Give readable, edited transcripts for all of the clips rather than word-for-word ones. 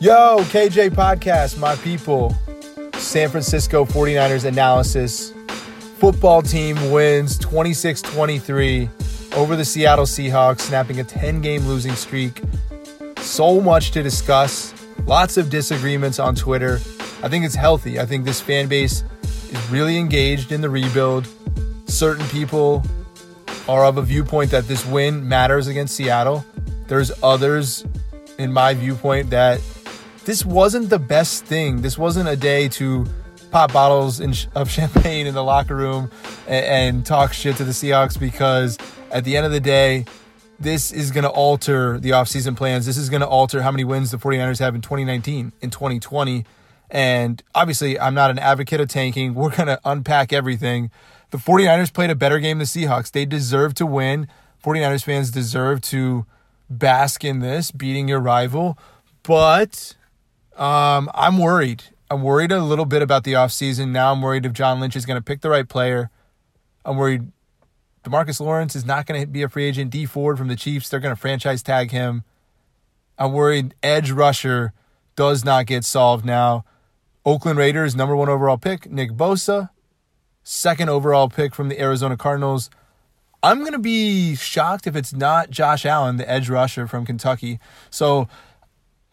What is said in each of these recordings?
Yo, KJ Podcast, my people. San Francisco 49ers analysis. Football team wins 26-23 over the Seattle Seahawks, snapping a 10-game losing streak. So much to discuss. Lots of disagreements on Twitter. I think it's healthy. I think this fan base is really engaged in the rebuild. Certain people are of a viewpoint that this win matters against Seattle. There's others, in my viewpoint, that this wasn't the best thing. This wasn't a day to pop bottles of champagne in the locker room and talk shit to the Seahawks, because at the end of the day, this is going to alter the offseason plans. This is going to alter how many wins the 49ers have in 2019, in 2020. And obviously, I'm not an advocate of tanking. We're going to unpack everything. The 49ers played a better game than the Seahawks. They deserve to win. 49ers fans deserve to bask in this, beating your rival. But I'm worried. I'm worried a little bit about the offseason. Now I'm worried if John Lynch is going to pick the right player. I'm worried DeMarcus Lawrence is not going to be a free agent. D Ford from the Chiefs, they're going to franchise tag him. I'm worried edge rusher does not get solved now. Oakland Raiders, number one overall pick, Nick Bosa. Second overall pick from the Arizona Cardinals. I'm going to be shocked if it's not Josh Allen, the edge rusher from Kentucky. So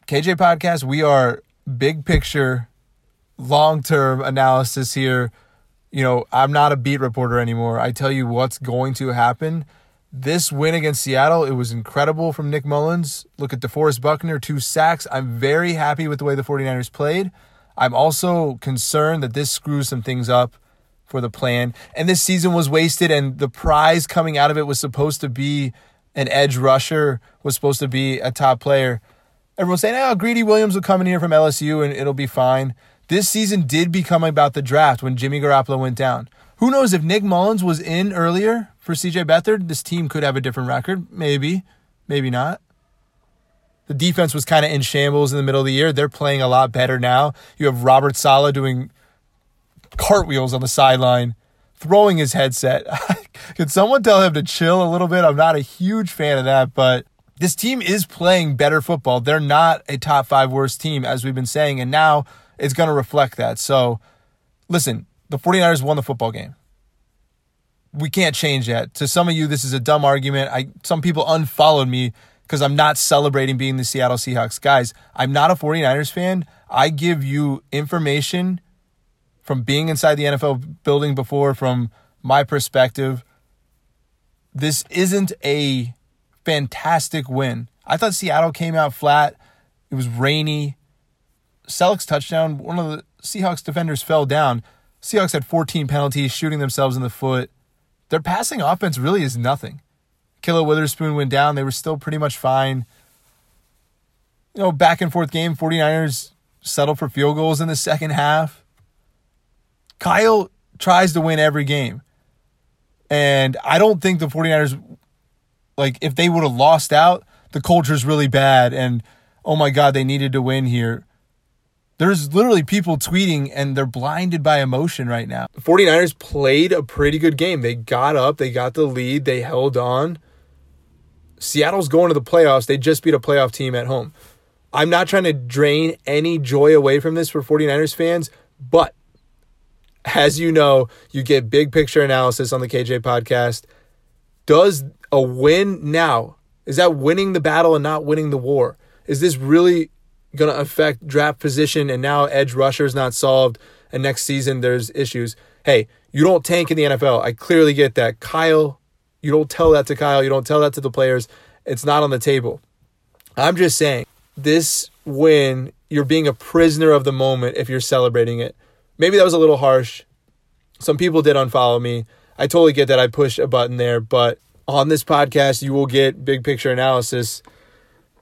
KJ Podcast, we are big picture, long-term analysis here. You know, I'm not a beat reporter anymore. I tell you what's going to happen. This win against Seattle, it was incredible from Nick Mullins. Look at DeForest Buckner, 2 sacks. I'm very happy with the way the 49ers played. I'm also concerned that this screws some things up for the plan. And this season was wasted, and the prize coming out of it was supposed to be an edge rusher, was supposed to be a top player. Everyone's saying, oh, Greedy Williams will come in here from LSU and it'll be fine. This season did become about the draft when Jimmy Garoppolo went down. Who knows, if Nick Mullins was in earlier for CJ Beathard, this team could have a different record. Maybe, maybe not. The defense was kind of in shambles in the middle of the year. They're playing a lot better now. You have Robert Saleh doing cartwheels on the sideline, throwing his headset. Could someone tell him to chill a little bit? I'm not a huge fan of that, but this team is playing better football. They're not a top 5 worst team, as we've been saying, and now it's going to reflect that. So, listen, the 49ers won the football game. We can't change that. To some of you, this is a dumb argument. Some people unfollowed me because I'm not celebrating being the Seattle Seahawks. Guys, I'm not a 49ers fan. I give you information from being inside the NFL building before, from my perspective. This isn't a fantastic win. I thought Seattle came out flat. It was rainy. Selleck's touchdown, one of the Seahawks defenders fell down. Seahawks had 14 penalties, shooting themselves in the foot. Their passing offense really is nothing. Killa Witherspoon went down. They were still pretty much fine. You know, back and forth game. 49ers settle for field goals in the second half. Kyle tries to win every game. And I don't think the 49ers, like, if they would have lost out, the culture's really bad and, oh my God, they needed to win here. There's literally people tweeting and they're blinded by emotion right now. The 49ers played a pretty good game. They got up, they got the lead, they held on. Seattle's going to the playoffs. They just beat a playoff team at home. I'm not trying to drain any joy away from this for 49ers fans, but as you know, you get big picture analysis on the KJ podcast. Does a win now, is that winning the battle and not winning the war? Is this really going to affect draft position and now edge rusher is not solved and next season there's issues? Hey, you don't tank in the NFL. I clearly get that. Kyle, you don't tell that to Kyle. You don't tell that to the players. It's not on the table. I'm just saying this win, you're being a prisoner of the moment if you're celebrating it. Maybe that was a little harsh. Some people did unfollow me. I totally get that. I pushed a button there, but on this podcast, you will get big picture analysis.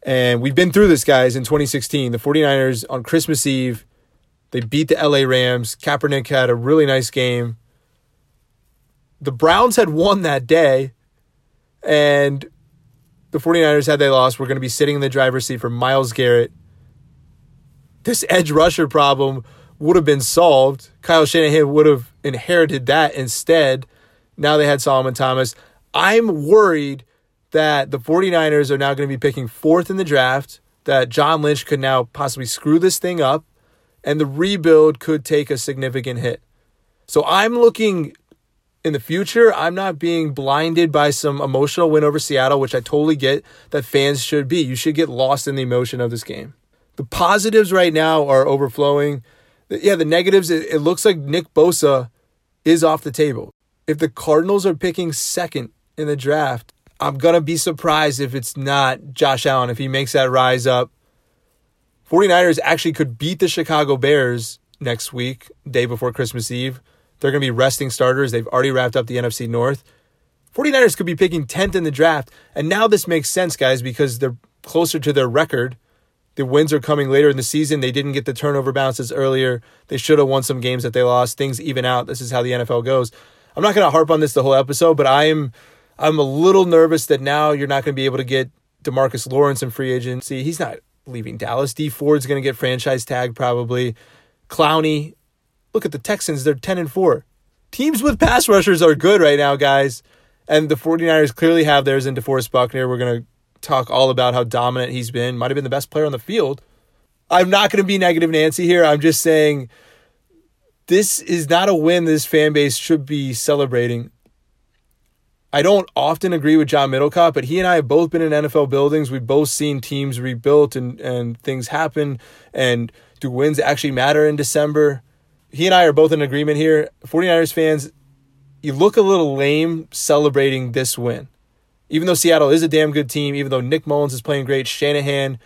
And we've been through this, guys, in 2016. The 49ers, on Christmas Eve, they beat the LA Rams. Kaepernick had a really nice game. The Browns had won that day, and the 49ers, had they lost, were going to be sitting in the driver's seat for Myles Garrett. This edge rusher problem would have been solved. Kyle Shanahan would have inherited that instead. Now they had Solomon Thomas. I'm worried that the 49ers are now going to be picking fourth in the draft, that John Lynch could now possibly screw this thing up, and the rebuild could take a significant hit. So I'm looking in the future. I'm not being blinded by some emotional win over Seattle, which I totally get that fans should be. You should get lost in the emotion of this game. The positives right now are overflowing. Yeah, the negatives, it looks like Nick Bosa is off the table. If the Cardinals are picking second in the draft, I'm going to be surprised if it's not Josh Allen, if he makes that rise up. 49ers actually could beat the Chicago Bears next week, day before Christmas Eve. They're going to be resting starters. They've already wrapped up the NFC North. 49ers could be picking 10th in the draft. And now this makes sense, guys, because they're closer to their record. The wins are coming later in the season. They didn't get the turnover bounces earlier. They should have won some games that they lost. Things even out. This is how the NFL goes. I'm not going to harp on this the whole episode, but I'm a little nervous that now you're not going to be able to get DeMarcus Lawrence in free agency. He's not leaving Dallas. Dee Ford's going to get franchise tagged probably. Clowney. Look at the Texans. They're 10-4. Teams with pass rushers are good right now, guys. And the 49ers clearly have theirs in DeForest Buckner. We're going to talk all about how dominant he's been. Might have been the best player on the field. I'm not going to be negative Nancy here. I'm just saying this is not a win this fan base should be celebrating. I don't often agree with John Middlekaup, but he and I have both been in NFL buildings. We've both seen teams rebuilt and things happen. And do wins actually matter in December? He and I are both in agreement here. 49ers fans, you look a little lame celebrating this win. Even though Seattle is a damn good team, even though Nick Mullins is playing great, Shanahan,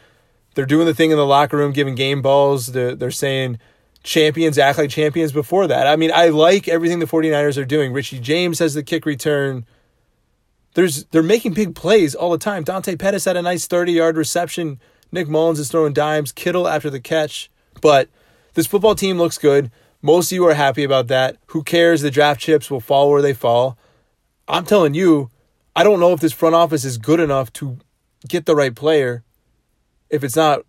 they're doing the thing in the locker room, giving game balls. They're saying champions act like champions before that. I mean, I like everything the 49ers are doing. Richie James has the kick return. They're making big plays all the time. Dante Pettis had a nice 30-yard reception. Nick Mullins is throwing dimes. Kittle after the catch. But this football team looks good. Most of you are happy about that. Who cares? The draft chips will fall where they fall. I'm telling you, I don't know if this front office is good enough to get the right player if it's not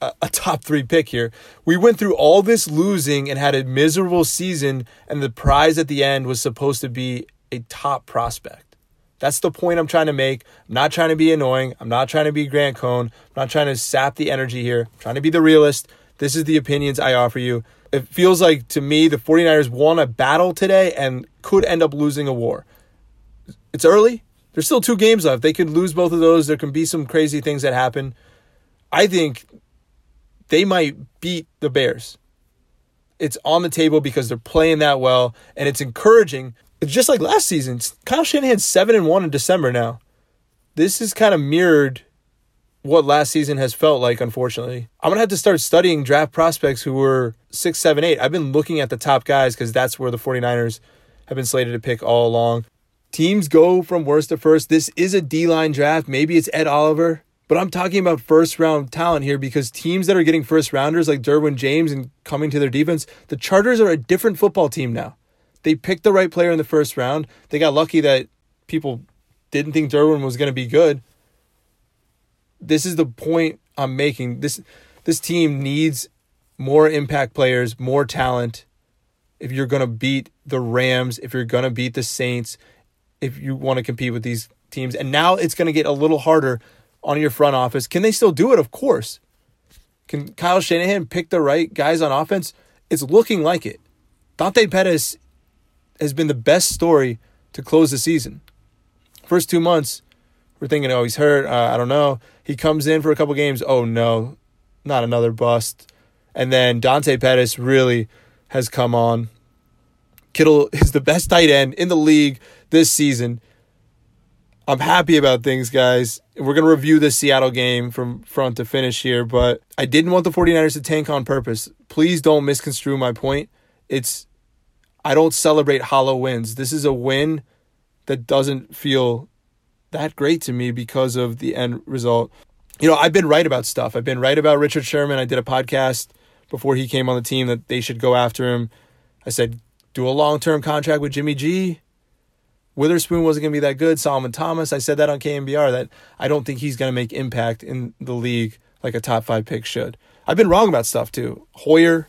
a top three pick here. We went through all this losing and had a miserable season, and the prize at the end was supposed to be a top prospect. That's the point I'm trying to make. I'm not trying to be annoying. I'm not trying to be Grant Cohn. I'm not trying to sap the energy here. I'm trying to be the realist. This is the opinions I offer you. It feels like, to me, the 49ers won a battle today and could end up losing a war. It's early. There's still 2 games left. They could lose both of those. There can be some crazy things that happen. I think they might beat the Bears. It's on the table because they're playing that well, and it's encouraging. It's just like last season. Kyle Shanahan's 7-1 in December now. This is kind of mirrored what last season has felt like, unfortunately. I'm going to have to start studying draft prospects who were 6, 7, 8. I've been looking at the top guys because that's where the 49ers have been slated to pick all along. Teams go from worst to first. This is a D-line draft. Maybe it's Ed Oliver. But I'm talking about first-round talent here because teams that are getting first-rounders like Derwin James and coming to their defense, the Chargers are a different football team now. They picked the right player in the first round. They got lucky that people didn't think Derwin was going to be good. This is the point I'm making. This team needs more impact players, more talent. If you're going to beat the Rams, if you're going to beat the Saints, if you want to compete with these teams. And now it's going to get a little harder on your front office. Can they still do it? Of course. Can Kyle Shanahan pick the right guys on offense? It's looking like it. Dante Pettis has been the best story to close the season. First 2 months, we're thinking, oh, he's hurt. I don't know. He comes in for a couple games. Oh, no, not another bust. And then Dante Pettis really has come on. Kittle is the best tight end in the league this season. I'm happy about things, guys. We're going to review the Seattle game from front to finish here, but I didn't want the 49ers to tank on purpose. Please don't misconstrue my point. I don't celebrate hollow wins. This is a win that doesn't feel that great to me because of the end result. You know, I've been right about stuff. I've been right about Richard Sherman. I did a podcast before he came on the team that they should go after him. I said, do a long-term contract with Jimmy G. Witherspoon wasn't going to be that good. Solomon Thomas, I said that on KMBR, that I don't think he's going to make impact in the league like a top 5 pick should. I've been wrong about stuff too. Hoyer,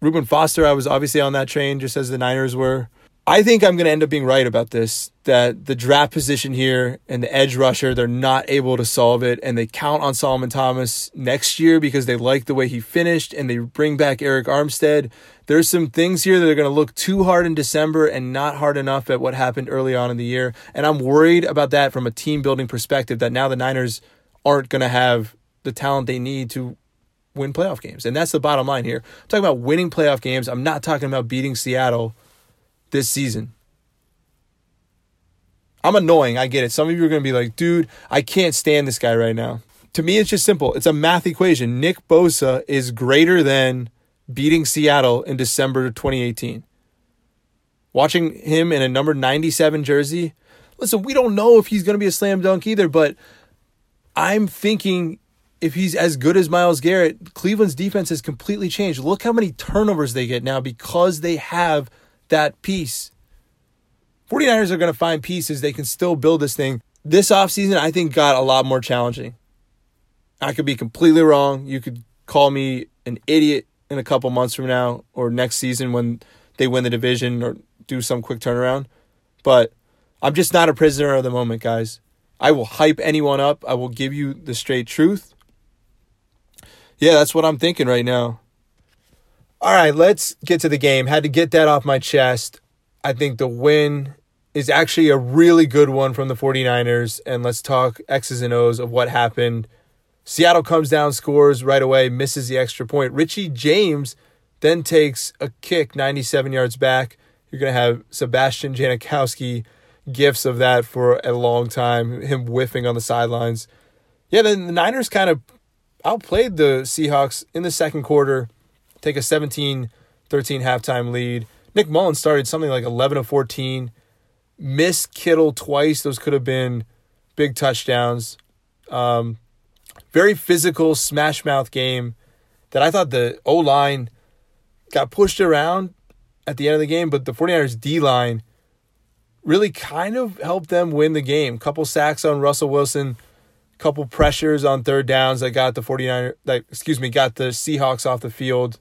Reuben Foster, I was obviously on that train just as the Niners were. I think I'm going to end up being right about this, that the draft position here and the edge rusher, they're not able to solve it, and they count on Solomon Thomas next year because they like the way he finished, and they bring back Eric Armstead. There's some things here that are going to look too hard in December and not hard enough at what happened early on in the year, and I'm worried about that from a team-building perspective, that now the Niners aren't going to have the talent they need to win playoff games, and that's the bottom line here. I'm talking about winning playoff games. I'm not talking about beating Seattle this season. I'm annoying. I get it. Some of you are going to be like, dude, I can't stand this guy right now. To me, it's just simple. It's a math equation. Nick Bosa is greater than beating Seattle in December 2018. Watching him in a number 97 jersey. Listen, we don't know if he's going to be a slam dunk either, but I'm thinking if he's as good as Myles Garrett, Cleveland's defense has completely changed. Look how many turnovers they get now because they have that piece. 49ers are going to find pieces. They can still build this thing. This offseason, I think, got a lot more challenging. I could be completely wrong. You could call me an idiot in a couple months from now or next season when they win the division or do some quick turnaround. But I'm just not a prisoner of the moment, guys. I will hype anyone up. I will give you the straight truth. Yeah, that's what I'm thinking right now. All right, let's get to the game. Had to get that off my chest. I think the win is actually a really good one from the 49ers, and let's talk X's and O's of what happened. Seattle comes down, scores right away, misses the extra point. Richie James then takes a kick 97 yards back. You're going to have Sebastian Janikowski gifts of that for a long time, him whiffing on the sidelines. Yeah, then the Niners kind of outplayed the Seahawks in the second quarter. Take a 17-13 halftime lead. Nick Mullins started something like 11 of 14. Missed Kittle twice. Those could have been big touchdowns. Very physical, smash-mouth game that I thought the O-line got pushed around at the end of the game, but the 49ers D-line really kind of helped them win the game. Couple sacks on Russell Wilson, couple pressures on third downs that got the 49ers, got the Seahawks off the field.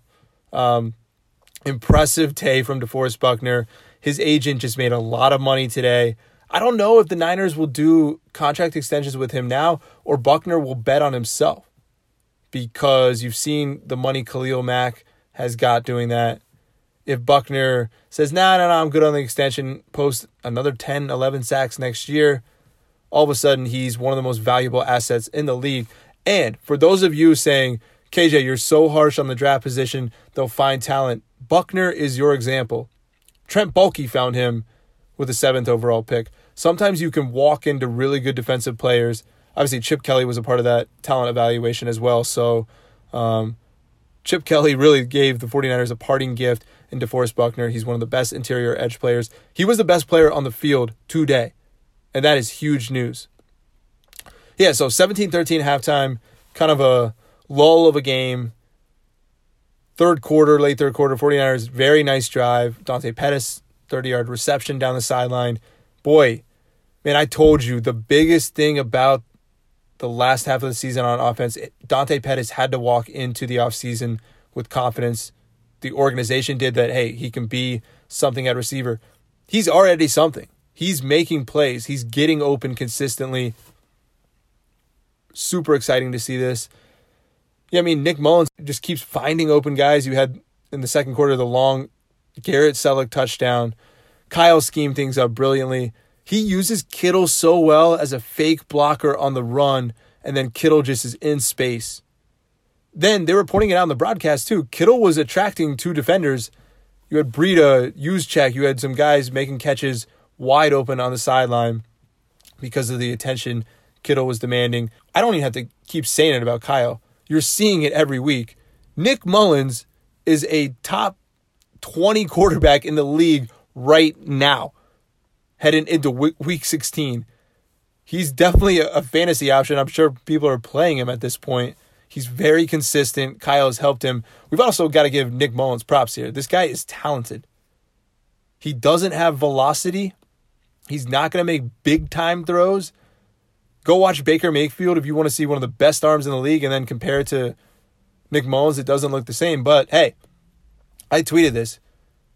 Impressive day from DeForest Buckner. His agent just made a lot of money today. I don't know if the Niners will do contract extensions with him now or Buckner will bet on himself, because you've seen the money Khalil Mack has got doing that. If Buckner says, no, I'm good on the extension, post another 10, 11 sacks next year, all of a sudden he's one of the most valuable assets in the league. And for those of you saying, KJ, you're so harsh on the draft position, they'll find talent, Buckner is your example. Trent Baalke found him with the 7th overall pick. Sometimes you can walk into really good defensive players. obviously Chip Kelly was a part of that talent evaluation as well. So Chip Kelly really gave the 49ers a parting gift in DeForest Buckner. He's one of the best interior edge players. He was the best player on the field today, and that is huge news. Yeah, so 17-13 halftime, kind of a lull of a game. Third quarter, late third quarter, 49ers, very nice drive. Dante Pettis, 30-yard reception down the sideline. Boy, man, I told you the biggest thing about the last half of the season on offense, Dante Pettis had to walk into the offseason with confidence. The organization did that, hey, he can be something at receiver. He's already something. He's making plays. He's getting open consistently. Super exciting to see this. Yeah, I mean, Nick Mullins just keeps finding open guys. You had in the second quarter the long Garrett Selleck touchdown. Kyle schemed things up brilliantly. He uses Kittle so well as a fake blocker on the run, and then Kittle just is in space. Then they were pointing it out on the broadcast too. Kittle was attracting two defenders. You had Breida, Juszczyk. You had some guys making catches wide open on the sideline because of the attention Kittle was demanding. I don't even have to keep saying it about Kyle. You're seeing it every week. Nick Mullins is a top 20 quarterback in the league right now, heading into week 16. He's definitely a fantasy option. I'm sure people are playing him at this point. He's very consistent. Kyle has helped him. We've also got to give Nick Mullins props here. This guy is talented. He doesn't have velocity. He's not going to make big-time throws. Go watch Baker Mayfield if you want to see one of the best arms in the league, and then compare it to Nick Mullins. It doesn't look the same, but hey, I tweeted this.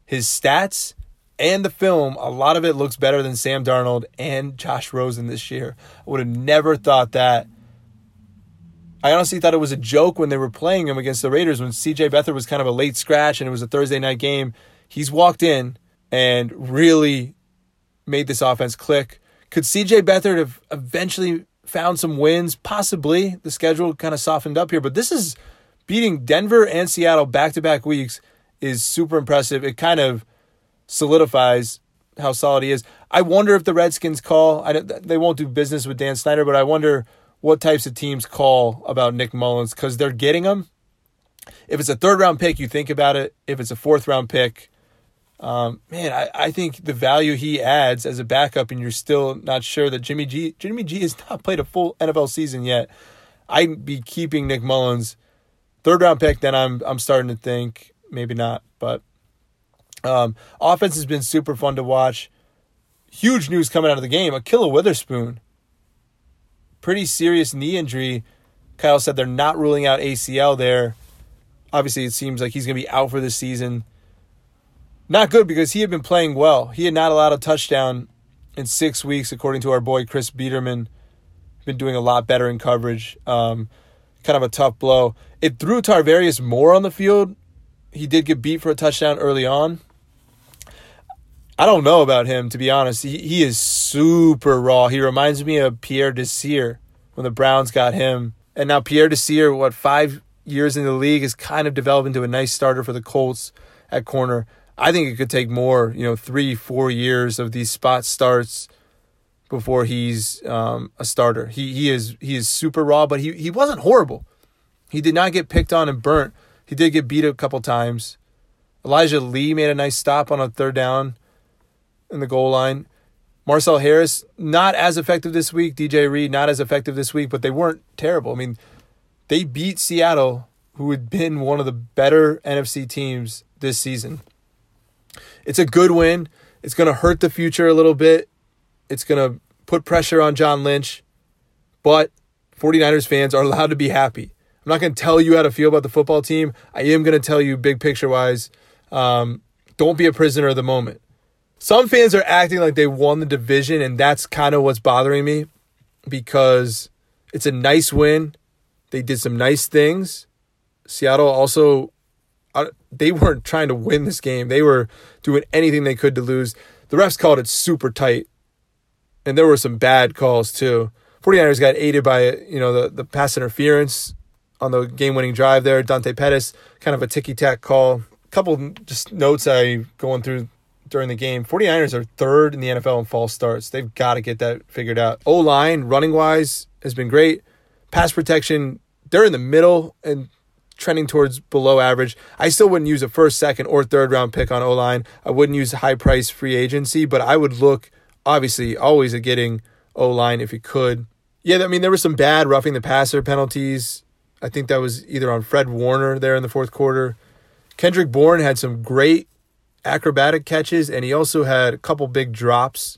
His stats and the film, a lot of it looks better than Sam Darnold and Josh Rosen this year. I would have never thought that. I honestly thought it was a joke when they were playing him against the Raiders when C.J. Beathard was kind of a late scratch and it was a Thursday night game. He's walked in and really made this offense click. Could C.J. Beathard have eventually found some wins? Possibly. The schedule kind of softened up here, but this is beating Denver and Seattle back-to-back weeks is super impressive. It kind of solidifies how solid he is. I wonder if the Redskins call. They won't do business with Dan Snyder, but I wonder what types of teams call about Nick Mullins because they're getting him. If it's a third-round pick, you think about it. If it's a fourth-round pick, I think the value he adds as a backup, and you're still not sure that Jimmy G has not played a full NFL season yet. I'd be keeping Nick Mullins. Third-round pick, then I'm starting to think maybe not. But offense has been super fun to watch. Huge news coming out of the game. Ahkello Witherspoon. Pretty serious knee injury. Kyle said they're not ruling out ACL there. Obviously, it seems like he's going to be out for this season. Not good because he had been playing well. He had not allowed a touchdown in 6 weeks, according to our boy Chris Biederman. Been doing a lot better in coverage. Kind of a tough blow. It threw Tarvarius Moore on the field. He did get beat for a touchdown early on. I don't know about him, to be honest. He is super raw. He reminds me of Pierre Desir when the Browns got him. And now Pierre Desir, 5 years in the league, is kind of developed into a nice starter for the Colts at corner. I think it could take more, 3-4 years of these spot starts before he's a starter. He is super raw, but he wasn't horrible. He did not get picked on and burnt. He did get beat a couple times. Elijah Lee made a nice stop on a third down in the goal line. Marcel Harris, not as effective this week. DJ Reed, not as effective this week, but they weren't terrible. I mean, they beat Seattle, who had been one of the better NFC teams this season. It's a good win. It's going to hurt the future a little bit. It's going to put pressure on John Lynch. But 49ers fans are allowed to be happy. I'm not going to tell you how to feel about the football team. I am going to tell you big picture-wise, don't be a prisoner of the moment. Some fans are acting like they won the division, and that's kind of what's bothering me because it's a nice win. They did some nice things. Seattle also, they weren't trying to win this game. They were doing anything they could to lose. The refs called it super tight, and there were some bad calls too. 49ers got aided by the pass interference on the game-winning drive there. Dante Pettis, kind of a ticky-tack call. A couple just notes I'm going through during the game. 49ers are third in the NFL in false starts. They've got to get that figured out. O-line, running-wise, has been great. Pass protection, they're in the middle and trending towards below average. I still wouldn't use a first, second, or third-round pick on O-line. I wouldn't use high-price free agency, but I would look, obviously, always at getting O-line if you could. Yeah, I mean, there were some bad roughing the passer penalties. I think that was either on Fred Warner there in the fourth quarter. Kendrick Bourne had some great acrobatic catches, and he also had a couple big drops.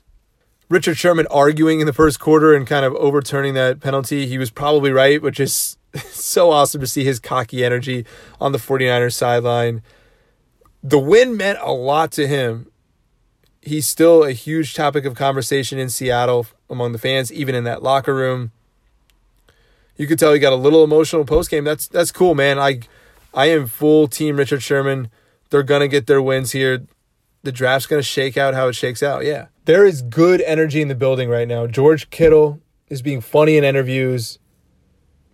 Richard Sherman arguing in the first quarter and kind of overturning that penalty. He was probably right, which is so awesome to see his cocky energy on the 49ers sideline. The win meant a lot to him. He's still a huge topic of conversation in Seattle among the fans, even in that locker room. You could tell he got a little emotional postgame. That's cool, man. I am full team Richard Sherman. They're going to get their wins here. The draft's going to shake out how it shakes out. Yeah. There is good energy in the building right now. George Kittle is being funny in interviews.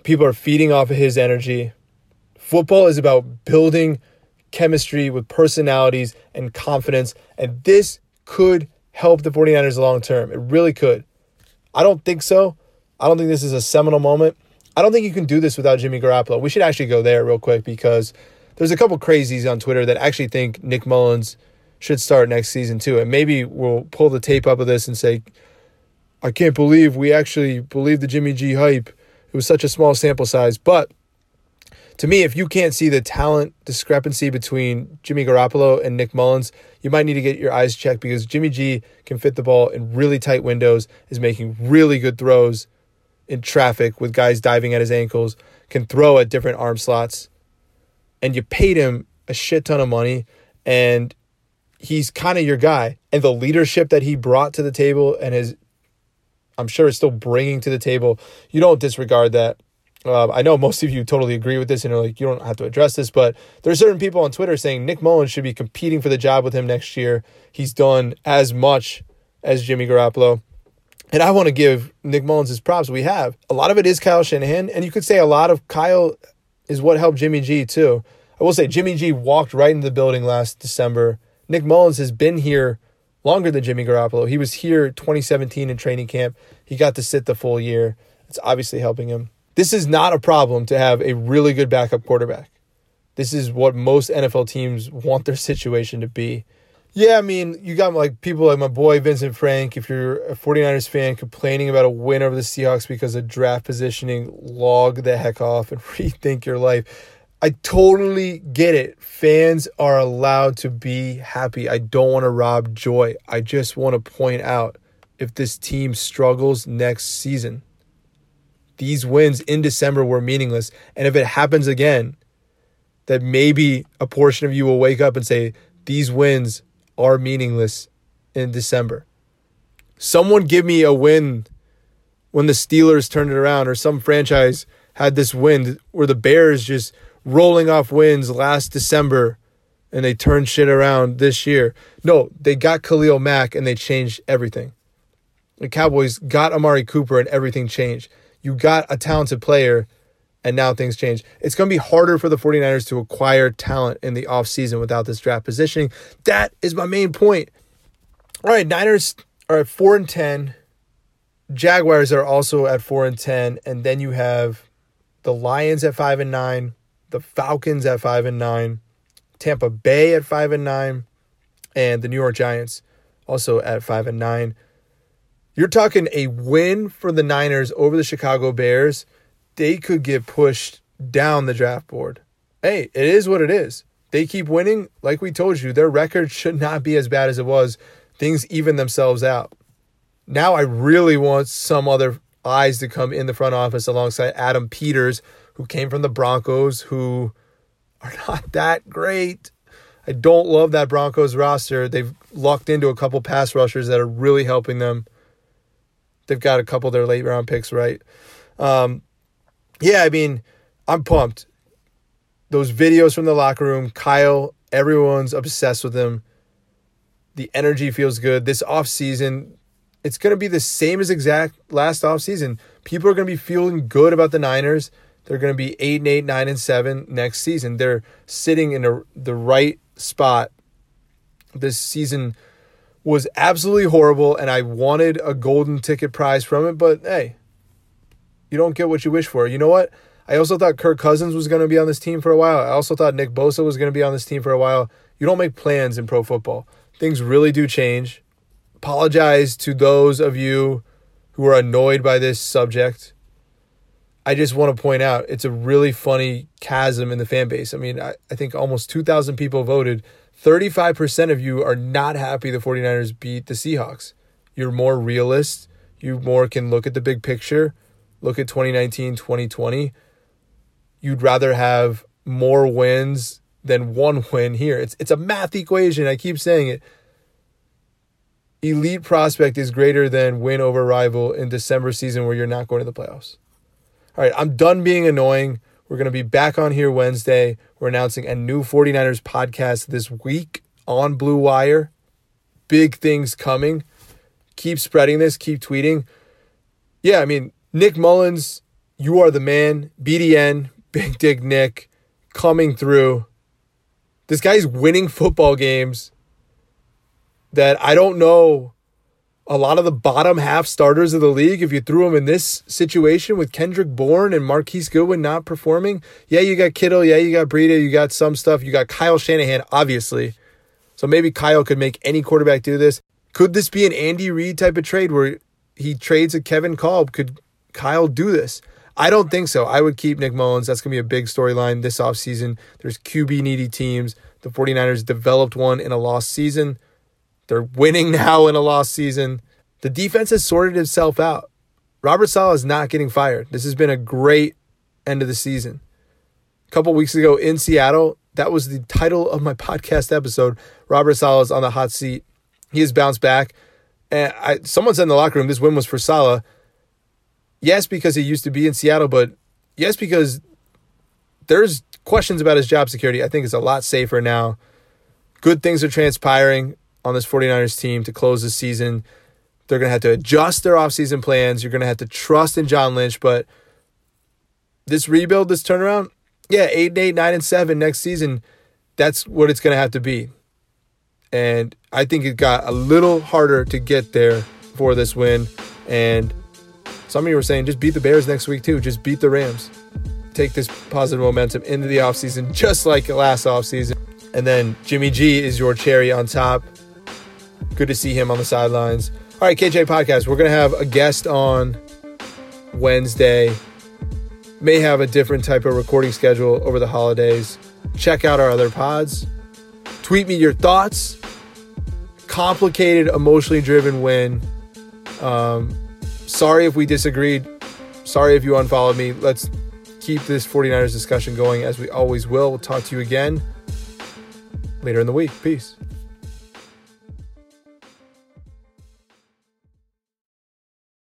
People are feeding off of his energy. Football is about building chemistry with personalities and confidence. And this could help the 49ers long term. It really could. I don't think so. I don't think this is a seminal moment. I don't think you can do this without Jimmy Garoppolo. We should actually go there real quick because there's a couple crazies on Twitter that actually think Nick Mullins should start next season too. And maybe we'll pull the tape up of this and say, I can't believe we actually believe the Jimmy G hype. It was such a small sample size. But to me, if you can't see the talent discrepancy between Jimmy Garoppolo and Nick Mullins, you might need to get your eyes checked because Jimmy G can fit the ball in really tight windows, is making really good throws in traffic with guys diving at his ankles, can throw at different arm slots. And you paid him a shit ton of money, and he's kind of your guy. And the leadership that he brought to the table and his, I'm sure is still bringing to the table, you don't disregard that. I know most of you totally agree with this and are like, you don't have to address this, but there are certain people on Twitter saying Nick Mullins should be competing for the job with him next year. He's done as much as Jimmy Garoppolo. And I want to give Nick Mullins his props. We have. A lot of it is Kyle Shanahan, and you could say a lot of Kyle is what helped Jimmy G too. I will say Jimmy G walked right into the building last December. Nick Mullins has been here longer than Jimmy Garoppolo. He was here 2017 in training camp. He got to sit the full year. It's obviously helping him. This is not a problem to have a really good backup quarterback. This is what most NFL teams want their situation to be. Yeah, I mean, you got like people like my boy Vincent Frank, if you're a 49ers fan, complaining about a win over the Seahawks because of draft positioning, log the heck off and rethink your life. I totally get it. Fans are allowed to be happy. I don't want to rob joy. I just want to point out if this team struggles next season, these wins in December were meaningless. And if it happens again, that maybe a portion of you will wake up and say, these wins are meaningless in December. Someone give me a win when the Steelers turned it around, or some franchise had this win where the Bears just rolling off wins last December and they turned shit around this year. No, they got Khalil Mack and they changed everything. The Cowboys got Amari Cooper and everything changed. You got a talented player and now things change. It's going to be harder for the 49ers to acquire talent in the offseason without this draft positioning. That is my main point. All right, Niners are at 4-10. Jaguars are also at 4-10. And then you have the Lions at 5-9, the Falcons at 5-9, Tampa Bay at 5-9, and the New York Giants also at 5-9. You're talking a win for the Niners over the Chicago Bears. They could get pushed down the draft board. Hey, it is what it is. They keep winning. Like we told you, their record should not be as bad as it was. Things even themselves out. Now I really want some other eyes to come in the front office alongside Adam Peters, who came from the Broncos, who are not that great. I don't love that Broncos roster. They've locked into a couple pass rushers that are really helping them. They've got a couple of their late round picks right. Yeah, I mean, I'm pumped. Those videos from the locker room, Kyle, everyone's obsessed with him. The energy feels good. This offseason, it's going to be the same as exact last offseason. People are going to be feeling good about the Niners. They're going to be 8-8, 9-7 next season. They're sitting in the right spot. This season was absolutely horrible, and I wanted a golden ticket prize from it, but hey, you don't get what you wish for. You know what? I also thought Kirk Cousins was going to be on this team for a while. I also thought Nick Bosa was going to be on this team for a while. You don't make plans in pro football. Things really do change. Apologize to those of you who are annoyed by this subject. I just want to point out, it's a really funny chasm in the fan base. I mean, I think almost 2,000 people voted. 35% of you are not happy the 49ers beat the Seahawks. You're more realist. You more can look at the big picture, look at 2019, 2020. You'd rather have more wins than one win here. It's a math equation. I keep saying it. Elite prospect is greater than win over rival in December season where you're not going to the playoffs. All right, I'm done being annoying. We're going to be back on here Wednesday. We're announcing a new 49ers podcast this week on Blue Wire. Big things coming. Keep spreading this. Keep tweeting. Yeah, I mean, Nick Mullins, you are the man. BDN, Big Dick Nick, coming through. This guy's winning football games that I don't know. A lot of the bottom half starters of the league, if you threw them in this situation with Kendrick Bourne and Marquise Goodwin not performing, yeah, you got Kittle, yeah, you got Breida, you got some stuff, you got Kyle Shanahan, obviously. So maybe Kyle could make any quarterback do this. Could this be an Andy Reid type of trade where he trades a Kevin Kolb? Could Kyle do this? I don't think so. I would keep Nick Mullins. That's going to be a big storyline this offseason. There's QB-needy teams. The 49ers developed one in a lost season. They're winning now in a lost season. The defense has sorted itself out. Robert Saleh is not getting fired. This has been a great end of the season. A couple weeks ago in Seattle, that was the title of my podcast episode. Robert Saleh is on the hot seat. He has bounced back. And someone said in the locker room, this win was for Saleh. Yes, because he used to be in Seattle, but yes, because there's questions about his job security. I think it's a lot safer now. Good things are transpiring on this 49ers team to close the season. They're going to have to adjust their offseason plans. You're going to have to trust in John Lynch, but this rebuild, this turnaround, yeah, 8-8, 9-7 next season, that's what it's going to have to be. And I think it got a little harder to get there for this win. And some of you were saying, just beat the Bears next week too. Just beat the Rams. Take this positive momentum into the offseason, just like last offseason. And then Jimmy G is your cherry on top. Good to see him on the sidelines. All right, KJ Podcast. We're going to have a guest on Wednesday. May have a different type of recording schedule over the holidays. Check out our other pods. Tweet me your thoughts. Complicated, emotionally driven win. Sorry if we disagreed. Sorry if you unfollowed me. Let's keep this 49ers discussion going as we always will. We'll talk to you again later in the week. Peace.